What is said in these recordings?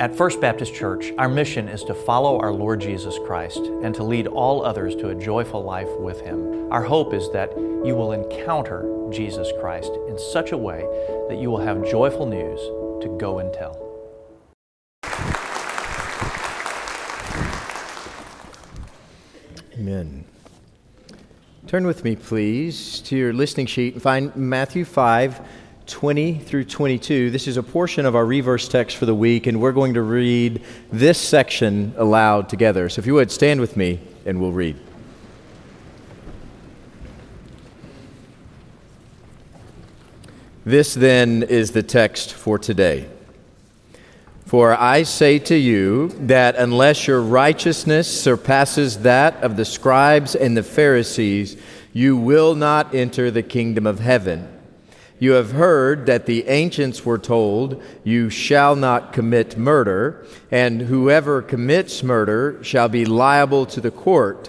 At First Baptist Church, our mission is to follow our Lord Jesus Christ and to lead all others to a joyful life with Him. Our hope is that you will encounter Jesus Christ in such a way that you will have joyful news to go and tell. Amen. Turn with me, please, to your listening sheet and find Matthew 5, 20 through 22. This is a portion of our reverse text for the week, and we're going to read this section aloud together. So if you would, stand with me, and we'll read. This, then, is the text for today. For I say to you that unless your righteousness surpasses that of the scribes and the Pharisees, you will not enter the kingdom of heaven. You have heard that the ancients were told, you shall not commit murder, and whoever commits murder shall be liable to the court.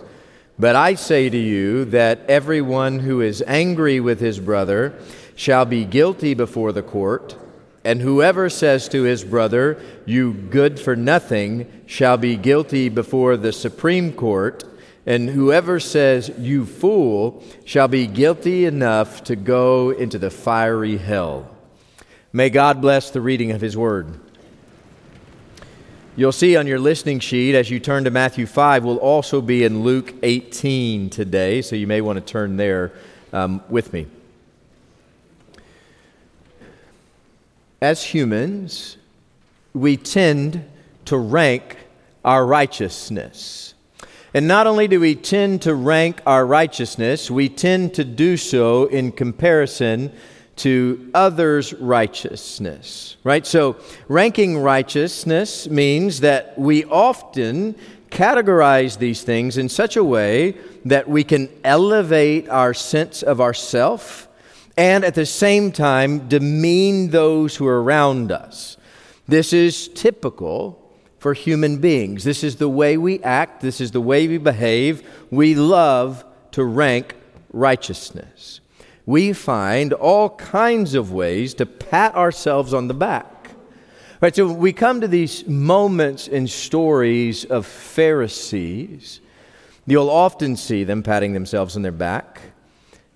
But I say to you that everyone who is angry with his brother shall be guilty before the court. And whoever says to his brother, you good for nothing, shall be guilty before the Supreme Court. And whoever says, you fool, shall be guilty enough to go into the fiery hell. May God bless the reading of His Word. You'll see on your listening sheet, as you turn to Matthew 5, we'll also be in Luke 18 today, so you may want to turn there with me. As humans, we tend to rank our righteousness. And not only do we tend to rank our righteousness, we tend to do so in comparison to others' righteousness, right? So ranking righteousness means that we often categorize these things in such a way that we can elevate our sense of ourself and at the same time demean those who are around us. This is typical for human beings. This is the way we act. This is the way we behave. We love to rank righteousness. We find all kinds of ways to pat ourselves on the back. Right, so we come to these moments in stories of Pharisees. You'll often see them patting themselves on their back.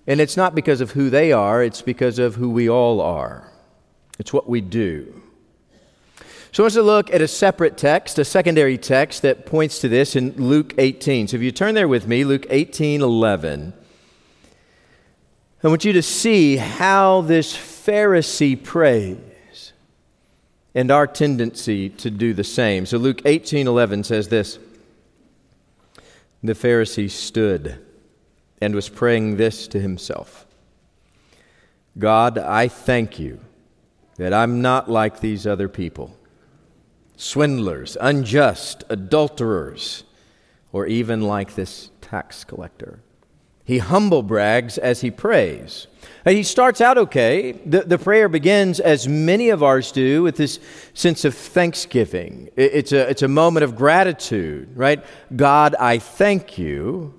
And it's not because of who they are, it's because of who we all are. It's what we do. So let's look at a separate text, a secondary text that points to this in Luke 18. So if you turn there with me, Luke 18:11, I want you to see how this Pharisee prays and our tendency to do the same. So Luke 18:11 says this, the Pharisee stood and was praying this to himself. God, I thank you that I'm not like these other people, swindlers, unjust, adulterers, or even like this tax collector. He humble brags as he prays. He starts out okay. The prayer begins, as many of ours do, with this sense of thanksgiving. It's a moment of gratitude, right? God, I thank you.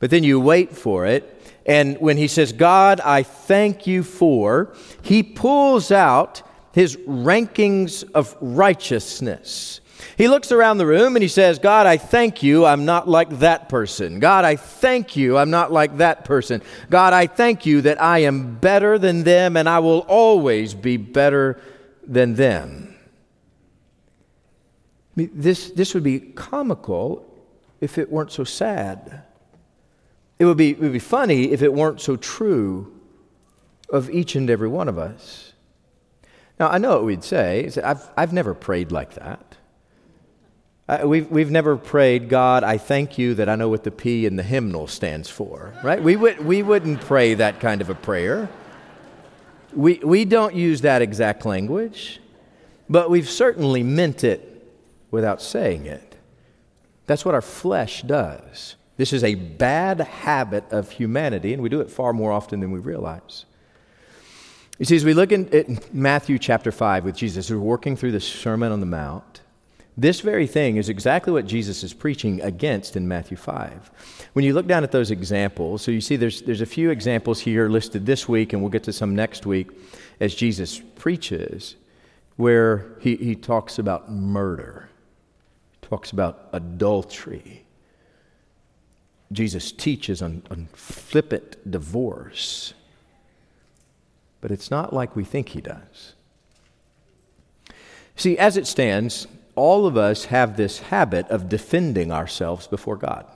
But then you wait for it, and when he says, God, I thank you for, he pulls out his rankings of righteousness. He looks around the room and he says, God, I thank you, I'm not like that person. God, I thank you, I'm not like that person. God, I thank you that I am better than them and I will always be better than them. I mean, this would be comical if it weren't so sad. It would be funny if it weren't so true of each and every one of us. Now, I know what we'd say. I've never prayed like that. We've never prayed, God, I thank you that I know what the P in the hymnal stands for, right? We wouldn't pray that kind of a prayer. We don't use that exact language, but we've certainly meant it without saying it. That's what our flesh does. This is a bad habit of humanity, and we do it far more often than we realize. You see, as we look at Matthew chapter 5 with Jesus, we're working through the Sermon on the Mount. This very thing is exactly what Jesus is preaching against in Matthew 5. When you look down at those examples, so you see there's a few examples here listed this week, and we'll get to some next week as Jesus preaches. where he talks about murder, talks about adultery. Jesus teaches on flippant divorce. But it's not like we think he does. See, as it stands, all of us have this habit of defending ourselves before God.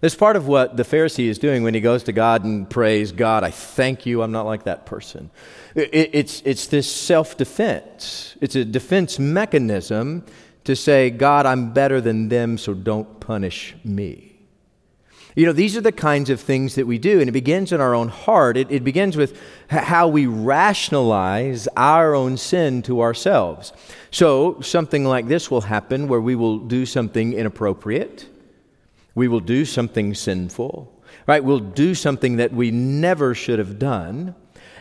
That's part of what the Pharisee is doing when he goes to God and prays, God, I thank you, I'm not like that person. It's this self-defense. It's a defense mechanism to say, God, I'm better than them, so don't punish me. You know, these are the kinds of things that we do, and it begins in our own heart. It begins with how we rationalize our own sin to ourselves. So something like this will happen where we will do something inappropriate. We will do something sinful, right? We'll do something that we never should have done,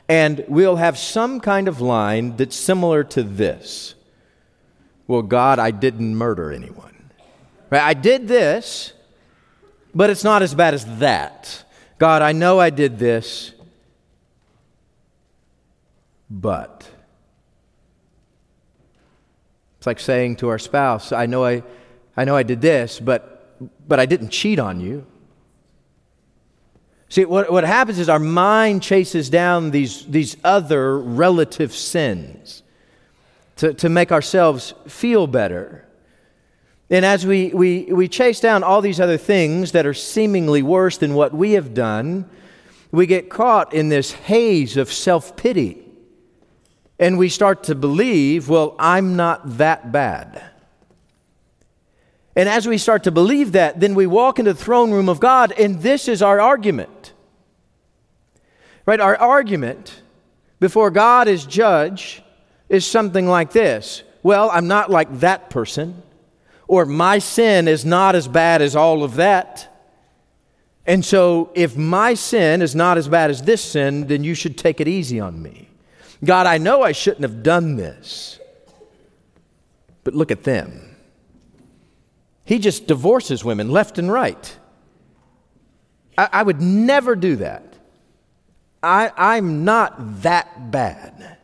and we'll have some kind of line that's similar to this. Well, God, I didn't murder anyone. Right? I did this, but it's not as bad as that. God, I know I did this, but. It's like saying to our spouse, I know I did this, but I didn't cheat on you. See, what happens is our mind chases down these other relative sins to make ourselves feel better. And as we chase down all these other things that are seemingly worse than what we have done, we get caught in this haze of self-pity. And we start to believe, well, I'm not that bad. And as we start to believe that, then we walk into the throne room of God, and this is our argument. Right? Our argument before God as judge is something like this. Well, I'm not like that person. Or my sin is not as bad as all of that. And so if my sin is not as bad as this sin, then you should take it easy on me. God, I know I shouldn't have done this. But look at them. He just divorces women left and right. I would never do that. I'm not that bad.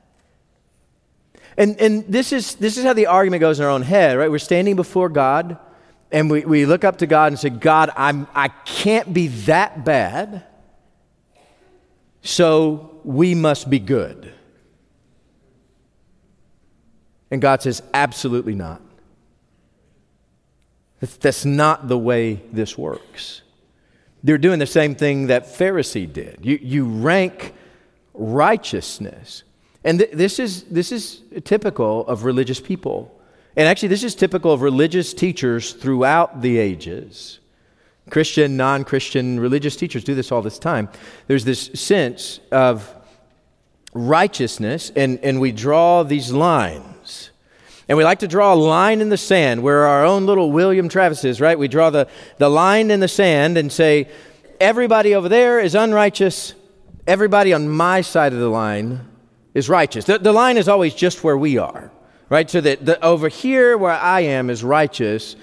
And this is how the argument goes in our own head, right? We're standing before God, and we look up to God and say, God, I can't be that bad, so we must be good. And God says, absolutely not. That's not the way this works. They're doing the same thing that Pharisee did. You rank righteousness. And this is typical of religious people. And actually, this is typical of religious teachers throughout the ages. Christian, non-Christian, religious teachers do this all this time. There's this sense of righteousness, and we draw these lines. And we like to draw a line in the sand where our own little William Travis is, right? We draw the line in the sand and say, everybody over there is unrighteous. Everybody on my side of the line is righteous. The line is always just where we are, right? So that over here where I am is righteous.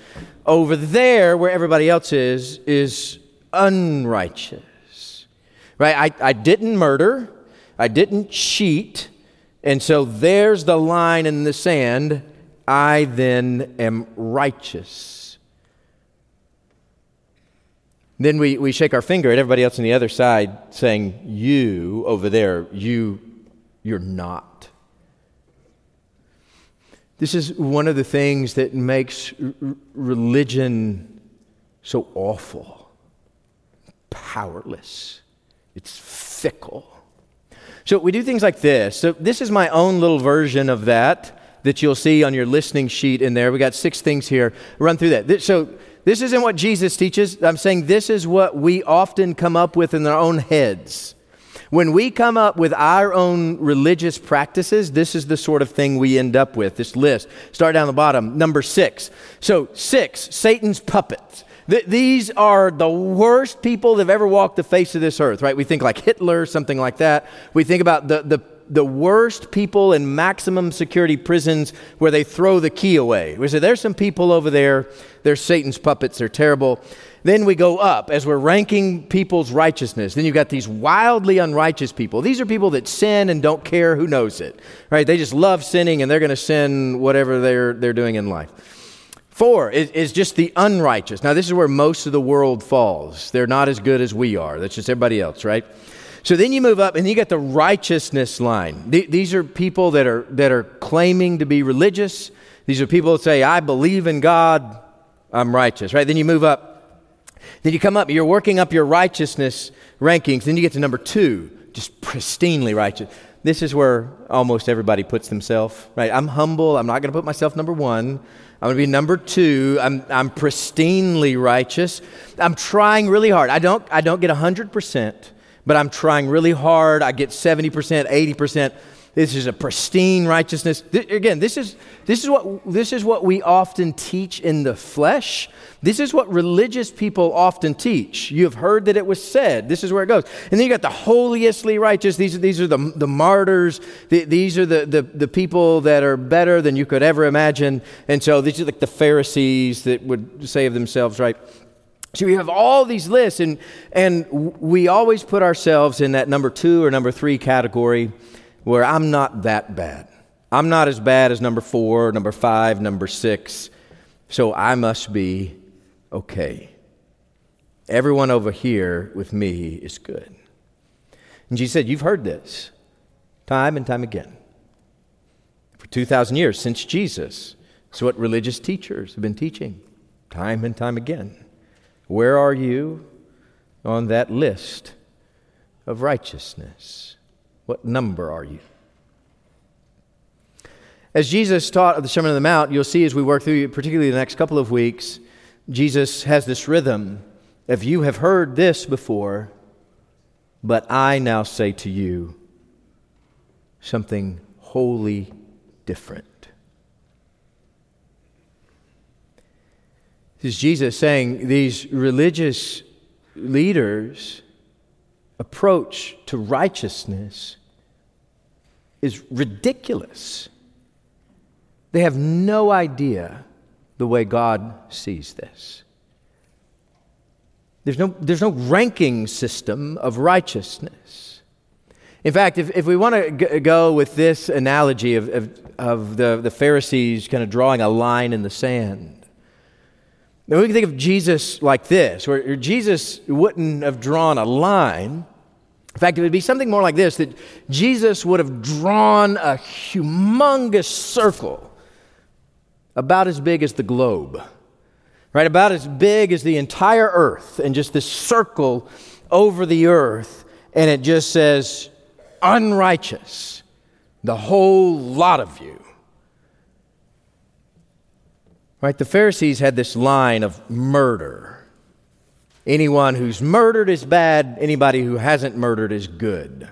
Over there where everybody else is unrighteous, right? I didn't murder. I didn't cheat. And so there's the line in the sand. I then am righteous. Then we shake our finger at everybody else on the other side saying, you over there, you're not. This is one of the things that makes religion so awful, powerless. It's fickle. So we do things like this. So this is my own little version of that you'll see on your listening sheet in there. We got 6 things here. Run through that. So this isn't what Jesus teaches. I'm saying this is what we often come up with in our own heads. When we come up with our own religious practices, this is the sort of thing we end up with, this list. Start down the bottom, number 6. So 6, Satan's puppets. These are the worst people that have ever walked the face of this earth, right? We think like Hitler, something like that. We think about the the worst people in maximum security prisons where they throw the key away. We say, there's some people over there. They're Satan's puppets. They're terrible. Then we go up as we're ranking people's righteousness. Then you've got these wildly unrighteous people. These are people that sin and don't care who knows it, right? They just love sinning, and they're going to sin whatever they're doing in life. 4 is just the unrighteous. Now, this is where most of the world falls. They're not as good as we are. That's just everybody else, right? So then you move up and you got the righteousness line. These are people that are claiming to be religious. These are people that say, I believe in God, I'm righteous, right? Then you move up. Then you come up, you're working up your righteousness rankings. Then you get to number 2, just pristinely righteous. This is where almost everybody puts themselves, right? I'm humble. I'm not going to put myself number 1. I'm going to be number 2. I'm pristinely righteous. I'm trying really hard. I don't get 100%. But I'm trying really hard. I get 70%, 80%. This is a pristine righteousness. This is what we often teach in the flesh. This is what religious people often teach. You have heard that it was said. This is where it goes. And then you got the holiestly righteous. These are the martyrs. These are the people that are better than you could ever imagine. And so these are like the Pharisees that would say of themselves, right? So we have all these lists, and we always put ourselves in that number 2 or number 3 category where I'm not that bad. I'm not as bad as number 4, number 5, number 6, so I must be okay. Everyone over here with me is good. And Jesus said, you've heard this time and time again for 2,000 years since Jesus. It's what religious teachers have been teaching time and time again. Where are you on that list of righteousness? What number are you? As Jesus taught at the Sermon on the Mount, you'll see as we work through, particularly the next couple of weeks, Jesus has this rhythm. If you have heard this before, but I now say to you something wholly different. This is Jesus saying these religious leaders' approach to righteousness is ridiculous. They have no idea the way God sees this. There's no ranking system of righteousness. In fact, if we want to go with this analogy of the Pharisees kind of drawing a line in the sand, now we can think of Jesus like this, where Jesus wouldn't have drawn a line. In fact, it would be something more like this, that Jesus would have drawn a humongous circle about as big as the globe, right? About as big as the entire earth, and just this circle over the earth, and it just says, unrighteous, the whole lot of you. Right, the Pharisees had this line of murder. Anyone who's murdered is bad. Anybody who hasn't murdered is good.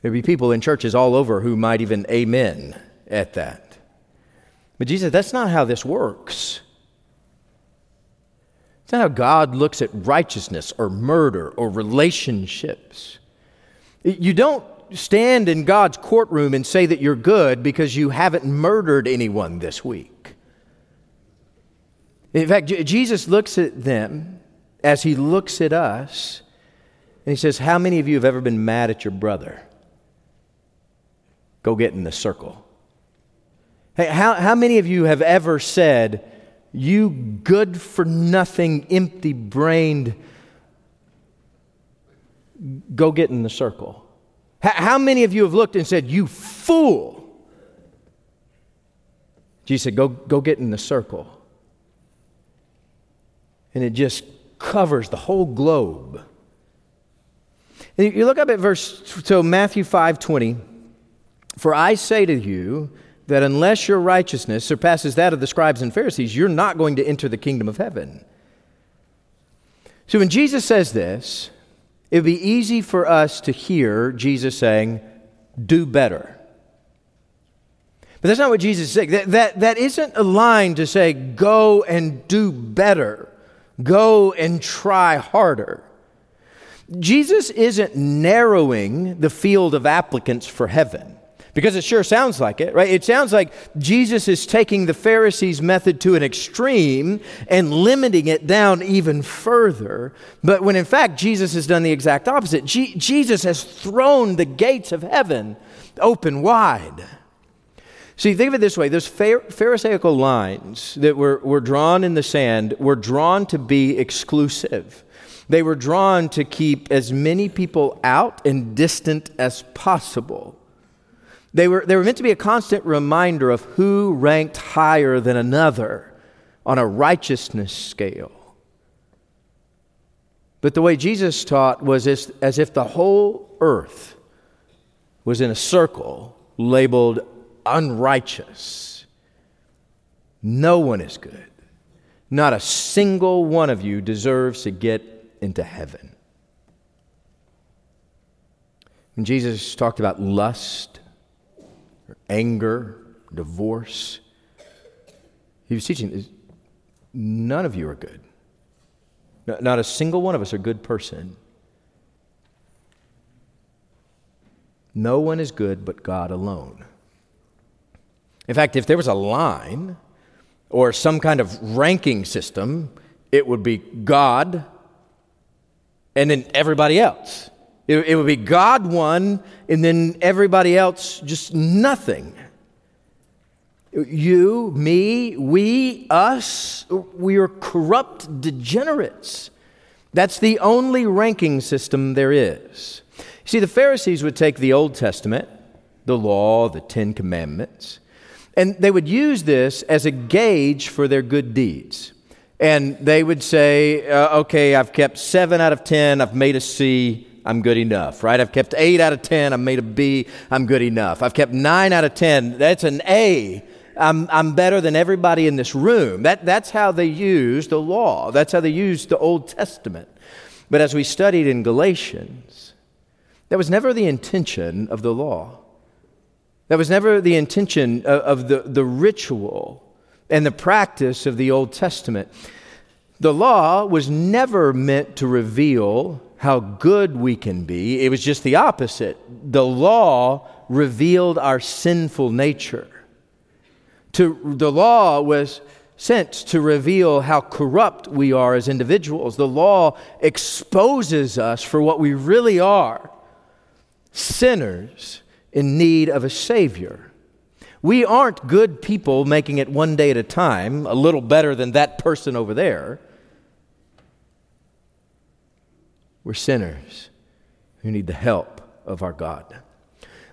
There'd be people in churches all over who might even amen at that. But Jesus said, that's not how this works. It's not how God looks at righteousness or murder or relationships. You don't stand in God's courtroom and say that you're good because you haven't murdered anyone this week. In fact, Jesus looks at them as he looks at us, and he says, how many of you have ever been mad at your brother? Go get in the circle. Hey, how many of you have ever said, you good-for-nothing, empty-brained, go get in the circle? How many of you have looked and said, you fool? Jesus said, go get in the circle. And it just covers the whole globe. And you look up at Matthew 5:20. For I say to you that unless your righteousness surpasses that of the scribes and Pharisees, you're not going to enter the kingdom of heaven. So when Jesus says this, it would be easy for us to hear Jesus saying, do better. But that's not what Jesus is saying. That isn't a line to say, go and do better. Go and try harder. Jesus isn't narrowing the field of applicants for heaven, because it sure sounds like it, right? It sounds like Jesus is taking the Pharisees' method to an extreme and limiting it down even further. But when in fact, Jesus has done the exact opposite. Jesus has thrown the gates of heaven open wide. See, think of it this way. Those Pharisaical lines that were drawn in the sand were drawn to be exclusive. They were drawn to keep as many people out and distant as possible. They were meant to be a constant reminder of who ranked higher than another on a righteousness scale. But the way Jesus taught was as if the whole earth was in a circle labeled unrighteous. No one is good. Not a single one of you deserves to get into heaven. When Jesus talked about lust, anger, divorce, he was teaching, none of you are good. Not a single one of us are a good person. No one is good but God alone. In fact, if there was a line or some kind of ranking system, it would be God and then everybody else. It would be God one, and then everybody else, just nothing. You, me, we, us, we are corrupt degenerates. That's the only ranking system there is. See, the Pharisees would take the Old Testament, the law, the Ten Commandments, and they would use this as a gauge for their good deeds. And they would say, okay, I've kept 7 out of 10, I've made a C, I'm good enough, right? I've kept 8 out of 10, I made a B, I'm good enough. I've kept 9 out of 10, that's an A. I'm better than everybody in this room. That's how they used the law. That's how they used the Old Testament. But as we studied in Galatians, that was never the intention of the law. That was never the intention of the ritual and the practice of the Old Testament. The law was never meant to reveal how good we can be. It was just the opposite. The law revealed our sinful nature. The law was sent to reveal how corrupt we are as individuals. The law exposes us for what we really are, sinners in need of a Savior. We aren't good people making it one day at a time, a little better than that person over there. We're sinners who need the help of our God.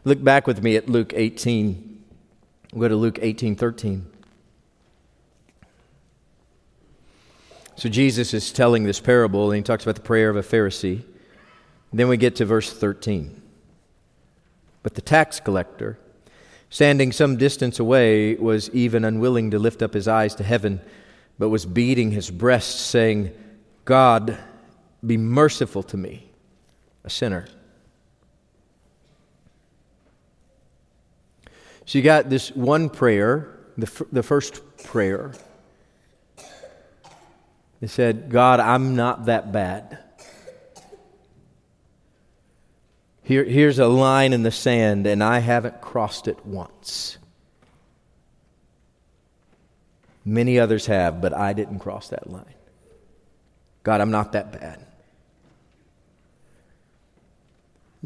Look back with me at Luke 18. We'll go to Luke 18:13. So Jesus is telling this parable, and he talks about the prayer of a Pharisee. Then we get to verse 13. But the tax collector, standing some distance away, was even unwilling to lift up his eyes to heaven, but was beating his breast, saying, God, be merciful to me, a sinner. So you got this one prayer, the first prayer. It said, God, I'm not that bad. Here's a line in the sand, and I haven't crossed it once. Many others have, but I didn't cross that line. God, I'm not that bad.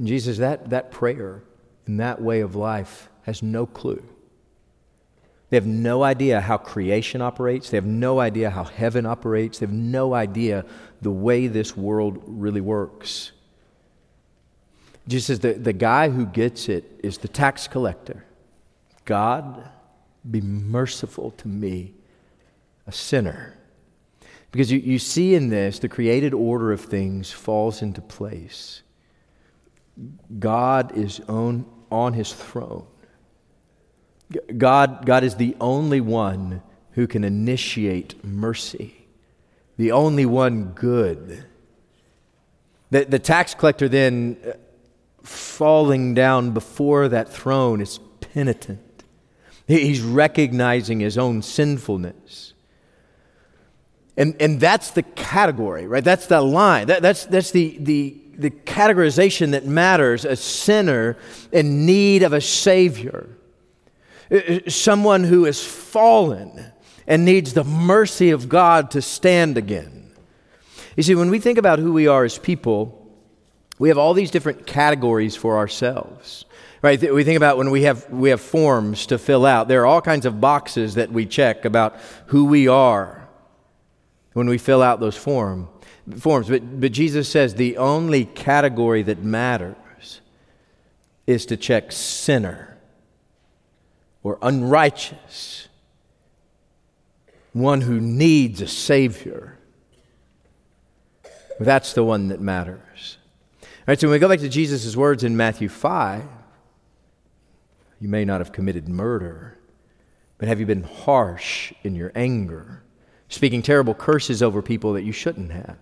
Jesus, that prayer and that way of life has no clue. They have no idea how creation operates. They have no idea how heaven operates. They have no idea the way this world really works. Jesus says the guy who gets it is the tax collector. God, be merciful to me, a sinner. Because you see in this, the created order of things falls into place. God is on his throne. God is the only one who can initiate mercy, the only one good. The tax collector then, falling down before that throne, is penitent. He's recognizing his own sinfulness. And that's the category, right? That's the line. That's the the categorization that matters, a sinner in need of a Savior, someone who is fallen and needs the mercy of God to stand again. You see, when we think about who we are as people, we have all these different categories for ourselves, right? We think about when we have forms to fill out. There are all kinds of boxes that we check about who we are when we fill out those forms. But Jesus says the only category that matters is to check sinner or unrighteous, one who needs a Savior. That's the one that matters. All right, so when we go back to Jesus' words in Matthew 5, you may not have committed murder, but have you been harsh in your anger, speaking terrible curses over people that you shouldn't have?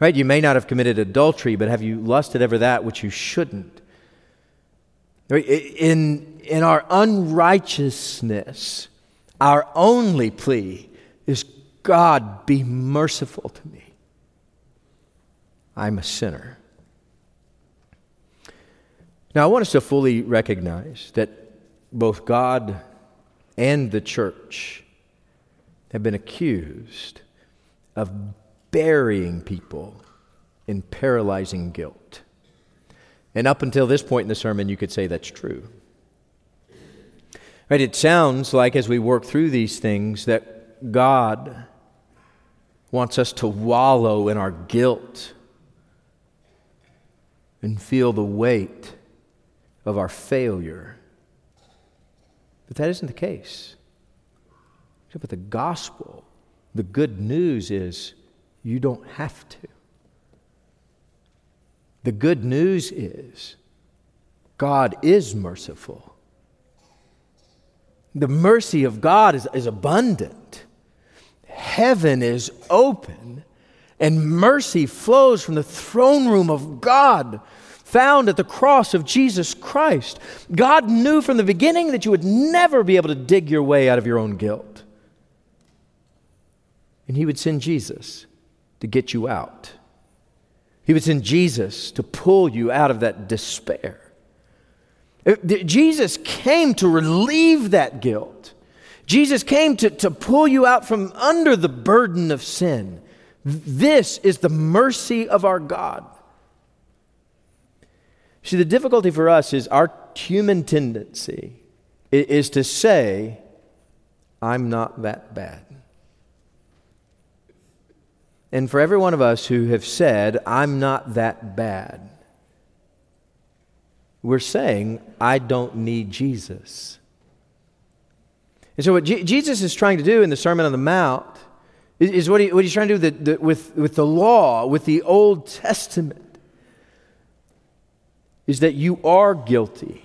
Right? You may not have committed adultery, but have you lusted over that which you shouldn't? Right? In our unrighteousness, our only plea is, God, be merciful to me. I'm a sinner. Now, I want us to fully recognize that both God and the church have been accused of burying people in paralyzing guilt. And up until this point in the sermon, you could say that's true. Right? It sounds like as we work through these things that God wants us to wallow in our guilt and feel the weight of our failure. But that isn't the case. But the gospel, the good news is you don't have to. The good news is God is merciful. The mercy of God is abundant. Heaven is open, and mercy flows from the throne room of God, found at the cross of Jesus Christ. God knew from the beginning that you would never be able to dig your way out of your own guilt. And He would send Jesus to get you out. He would send Jesus to pull you out of that despair. Jesus came to relieve that guilt. Jesus came to pull you out from under the burden of sin. This is the mercy of our God. See, the difficulty for us is our human tendency is to say, I'm not that bad. And for every one of us who have said, I'm not that bad, we're saying, I don't need Jesus. And so what Jesus is trying to do in the Sermon on the Mount is what he's trying to do with the law, with the Old Testament, is that you are guilty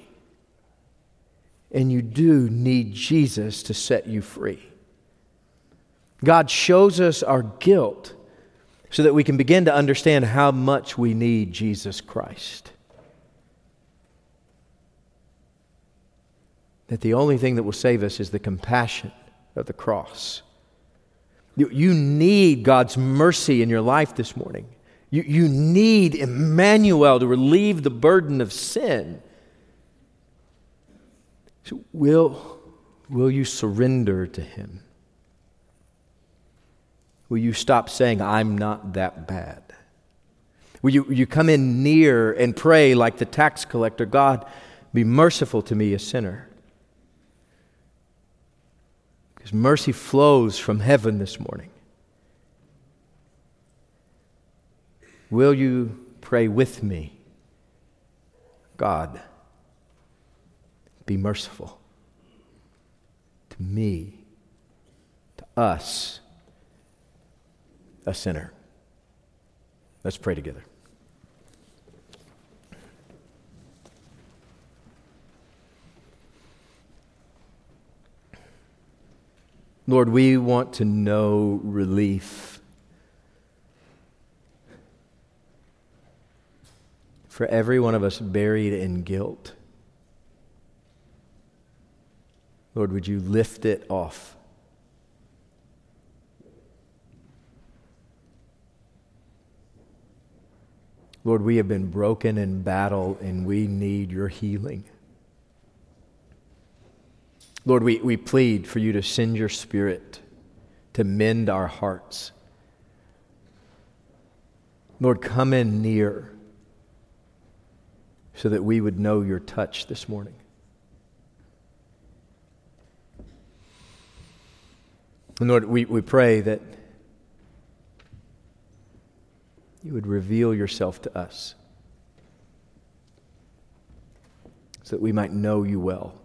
and you do need Jesus to set you free. God shows us our guilt so that we can begin to understand how much we need Jesus Christ. That the only thing that will save us is the compassion of the cross. You need God's mercy in your life this morning. You need Emmanuel to relieve the burden of sin. So will you surrender to Him? Will you stop saying, I'm not that bad? Will you come in near and pray like the tax collector, God, be merciful to me, a sinner? Because mercy flows from heaven this morning. Will you pray with me, God, be merciful to me, to us, a sinner? Let's pray together. Lord, we want to know relief for every one of us buried in guilt. Lord, would you lift it off? Lord, we have been broken in battle and we need your healing. Lord, we plead for you to send your Spirit to mend our hearts. Lord, come in near so that we would know your touch this morning. And Lord, we pray that you would reveal yourself to us so that we might know you well.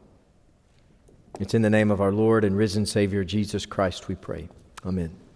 It's in the name of our Lord and risen Savior, Jesus Christ, we pray. Amen.